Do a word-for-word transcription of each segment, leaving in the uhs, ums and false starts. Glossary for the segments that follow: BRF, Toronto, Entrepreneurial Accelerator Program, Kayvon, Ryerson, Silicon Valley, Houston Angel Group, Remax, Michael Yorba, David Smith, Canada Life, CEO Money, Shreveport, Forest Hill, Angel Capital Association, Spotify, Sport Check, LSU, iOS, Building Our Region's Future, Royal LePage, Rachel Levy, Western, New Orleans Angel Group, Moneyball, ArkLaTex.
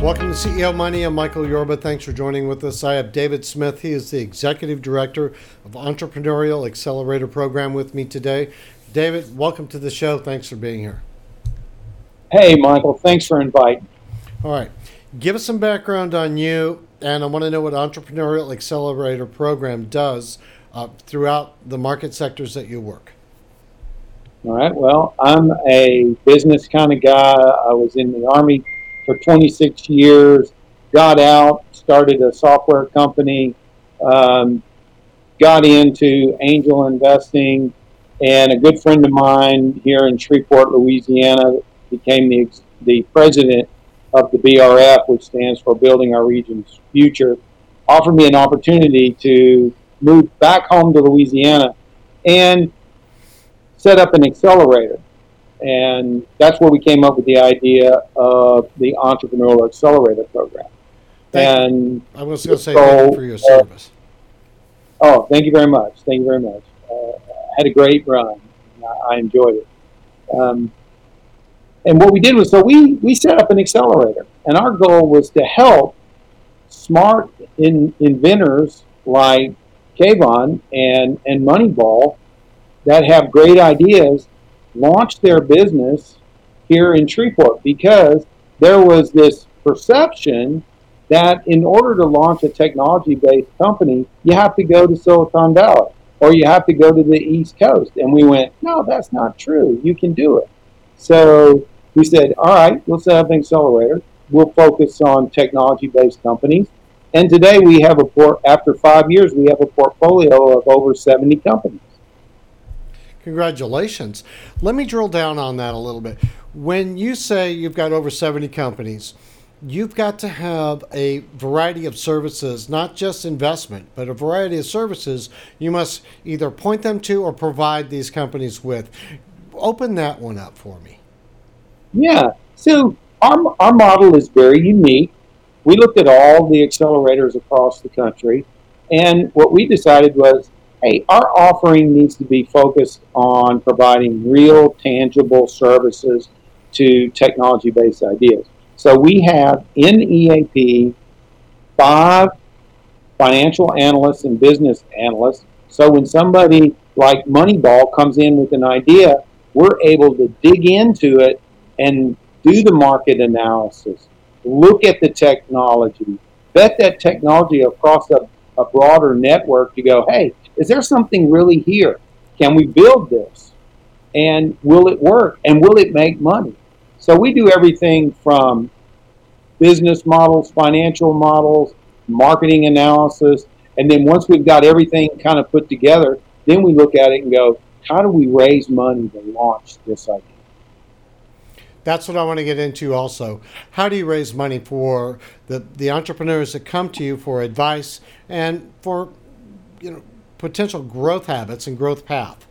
Welcome to C E O Money. I'm Michael Yorba. Thanks for joining with us. I have David Smith. He is the Executive Director of Entrepreneurial Accelerator Program with me today. David, welcome to the show. Thanks for being here. Hey, Michael. Thanks for inviting. All right. Give us some background on you, and I want to know what Entrepreneurial Accelerator Program does uh, throughout the market sectors that you work. All right. Well, I'm a business kind of guy. I was in the Army for twenty-six years, got out, started a software company, um, got into angel investing, and a good friend of mine here in Shreveport, Louisiana, became the the president of the B R F, which stands for Building Our Region's Future, offered me an opportunity to move back home to Louisiana and set up an accelerator. And that's where we came up with the idea of the Entrepreneurial Accelerator Program. Thank and I was going to say so, thank you for your service. Uh, oh, thank you very much. Thank you very much. Uh, I had a great run. I, I enjoyed it. Um, and what we did was, so we, we set up an accelerator. And our goal was to help smart in, inventors like Kayvon and, and Moneyball that have great ideas launch their business here in Shreveport, because there was this perception that in order to launch a technology-based company, you have to go to Silicon Valley or you have to go to the East Coast. And we went, no, that's not true. You can do it. So we said, all right, we'll set up an accelerator. We'll focus on technology-based companies. And today we have a port, after five years, we have a portfolio of over seventy companies. Congratulations. Let me drill down on that a little bit. When you say you've got over seventy companies, you've got to have a variety of services, not just investment, but a variety of services you must either point them to or provide these companies with. Open that one up for me. Yeah. So our, our model is very unique. We looked at all the accelerators across the country, and what we decided was, hey, our offering needs to be focused on providing real, tangible services to technology-based ideas. So we have in E A P five financial analysts and business analysts. So when somebody like Moneyball comes in with an idea, we're able to dig into it and do the market analysis, look at the technology, vet that technology across a, a broader network to go, hey, is there something really here? Can we build this? And will it work? And will it make money? So we do everything from business models, financial models, marketing analysis. And then once we've got everything kind of put together, then we look at it and go, how do we raise money to launch this idea? That's what I want to get into also. How do you raise money for the, the entrepreneurs that come to you for advice and for, you know, potential growth habits and growth path?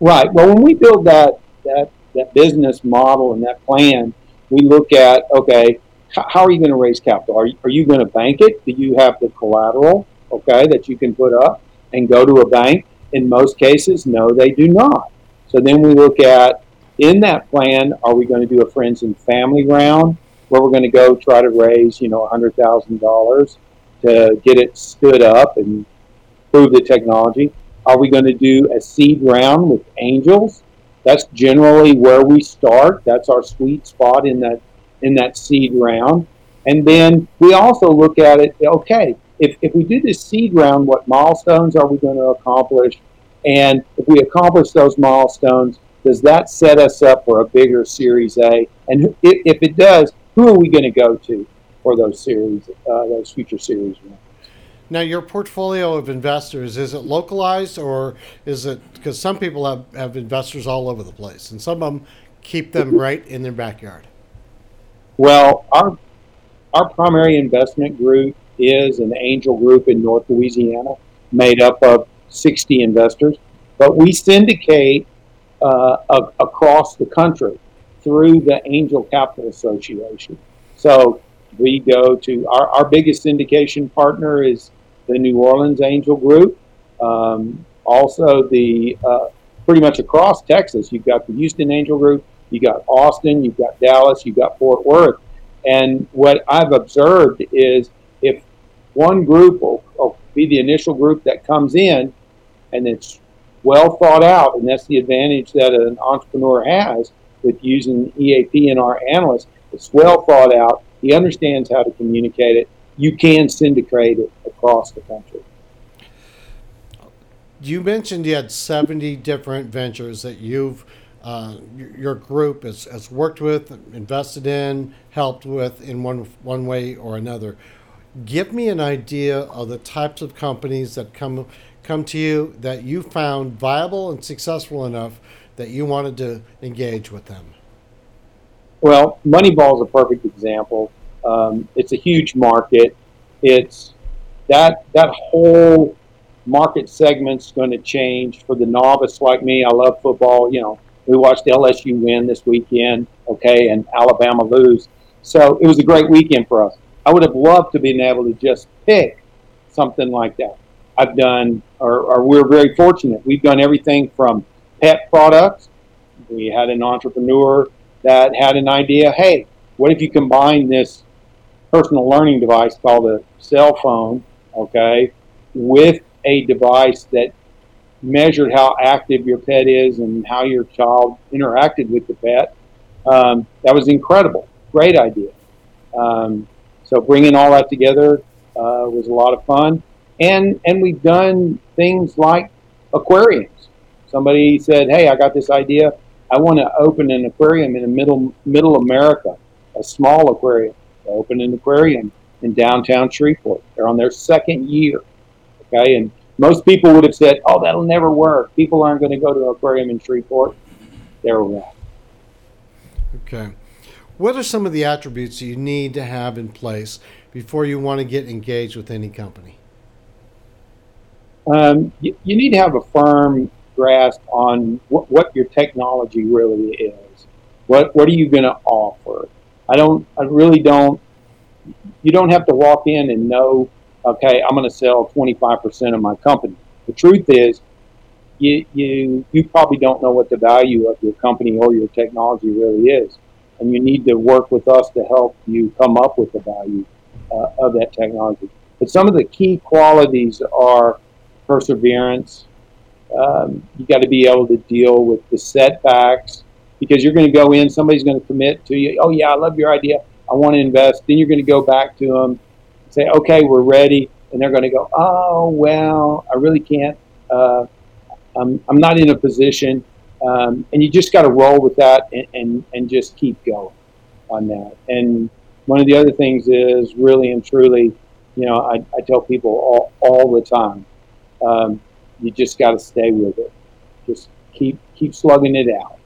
Right. Well, when we build that that that business model and that plan, we look at, okay, how are you going to raise capital? Are you, are you going to bank it? Do you have the collateral, okay, that you can put up and go to a bank? In most cases, no, they do not. So then we look at, in that plan, are we going to do a friends and family round where we're going to go try to raise, you know, one hundred thousand dollars to get it stood up and prove the technology? Are we going to do a seed round with angels? That's generally where we start. That's our sweet spot in that in that seed round. And then we also look at it, okay, if, if we do this seed round, what milestones are we going to accomplish? And if we accomplish those milestones, does that set us up for a bigger Series A? And if, if it does, who are we going to go to for those series, uh, those future series rounds? Now, your portfolio of investors, is it localized or is it, because some people have, have investors all over the place and some of them keep them right in their backyard? Well, our our primary investment group is an angel group in North Louisiana made up of sixty investors, but we syndicate uh, a- across the country through the Angel Capital Association. So we go to our, our biggest syndication partner is the New Orleans Angel Group. Um, also, the uh, pretty much across Texas, you've got the Houston Angel Group, you got Austin, you've got Dallas, you've got Fort Worth. And what I've observed is if one group will, will be the initial group that comes in and it's well thought out, and that's the advantage that an entrepreneur has with using E A P and our analysts, it's well thought out, he understands how to communicate it, you can syndicate it across the country. You mentioned you had seventy different ventures that you've Uh, your group has, has worked with, invested in, helped with in one one way or another. Give me an idea of the types of companies that come come to you that you found viable and successful enough that you wanted to engage with them. Well, Moneyball is a perfect example. Um, it's a huge market. It's that that whole market segment's going to change for the novice like me. I love football, you know. We watched L S U win this weekend, okay, and Alabama lose. So it was a great weekend for us. I would have loved to been able to just pick something like that. I've done, or, or we're very fortunate. We've done everything from pet products. We had an entrepreneur that had an idea, hey, what if you combine this personal learning device called a cell phone, okay, with a device that measured how active your pet is and how your child interacted with the pet. Um, that was incredible. Great idea. Um, so bringing all that together uh, was a lot of fun. And and we've done things like aquariums. Somebody said, hey, I got this idea. I want to open an aquarium in the middle, middle America, a small aquarium. They opened an aquarium in downtown Shreveport. They're on their second year. Okay, and most people would have said, oh, that'll never work. People aren't going to go to an aquarium in Shreveport. They're wrong. Okay. What are some of the attributes you need to have in place before you want to get engaged with any company? Um, you, you need to have a firm grasp on what, what your technology really is. What what are you going to offer? I don't, I really don't, you don't have to walk in and know, okay, I'm going to sell twenty-five percent of my company. The truth is, you you you probably don't know what the value of your company or your technology really is, and you need to work with us to help you come up with the value uh, of that technology. But some of the key qualities are perseverance. Um, you got to be able to deal with the setbacks because you're going to go in, somebody's going to commit to you, oh yeah, I love your idea, I want to invest. Then you're going to go back to them, say, okay, we're ready, and they're going to go, oh, well, I really can't, uh, I'm, I'm not in a position, um, and you just got to roll with that and, and, and just keep going on that. And one of the other things is really and truly, you know, I, I tell people all, all the time, um, you just got to stay with it. Just keep keep slugging it out.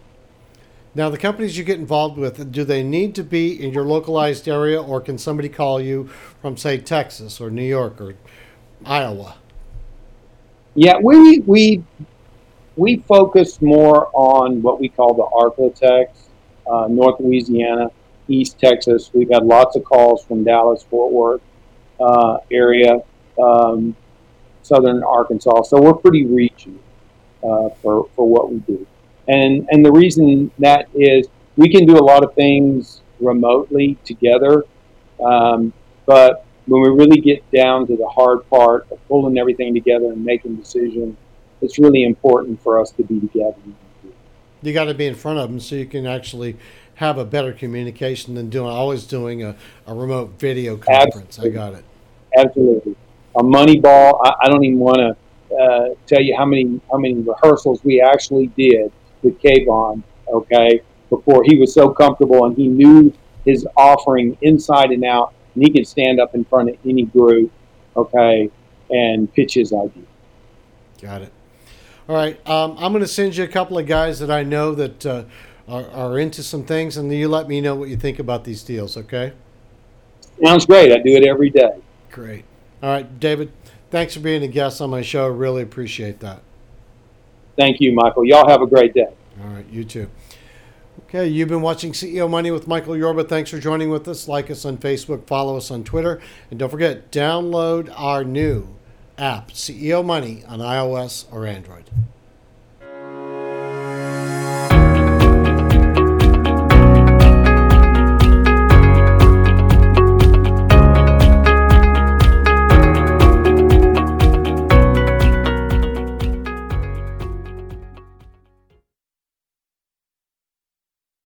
Now, the companies you get involved with, do they need to be in your localized area, or can somebody call you from, say, Texas or New York or Iowa? Yeah, we we we focus more on what we call the ArkLaTex, uh, North Louisiana, East Texas. We've had lots of calls from Dallas, Fort Worth uh, area, um, southern Arkansas. So we're pretty regional uh, for, for what we do. And and the reason that is we can do a lot of things remotely together, um, but when we really get down to the hard part of pulling everything together and making decisions, it's really important for us to be together. You got to be in front of them so you can actually have a better communication than doing always doing a, a remote video conference. Absolutely. I got it. Absolutely. A Moneyball, I, I don't even want to uh, tell you how many how many rehearsals we actually did with Kayvon, okay, before he was so comfortable and he knew his offering inside and out, and he could stand up in front of any group, okay, and pitch his idea. Got it. All right, um, I'm going to send you a couple of guys that I know that uh, are, are into some things, and you let me know what you think about these deals, okay? Sounds great. I do it every day. Great. All right, David, Thanks for being a guest on my show. Really appreciate that. Thank you, Michael. Y'all have a great day. All right, you too. Okay, you've been watching C E O Money with Michael Yorba. Thanks for joining with us. Like us on Facebook, follow us on Twitter, and don't forget, download our new app, C E O Money, on iOS or Android.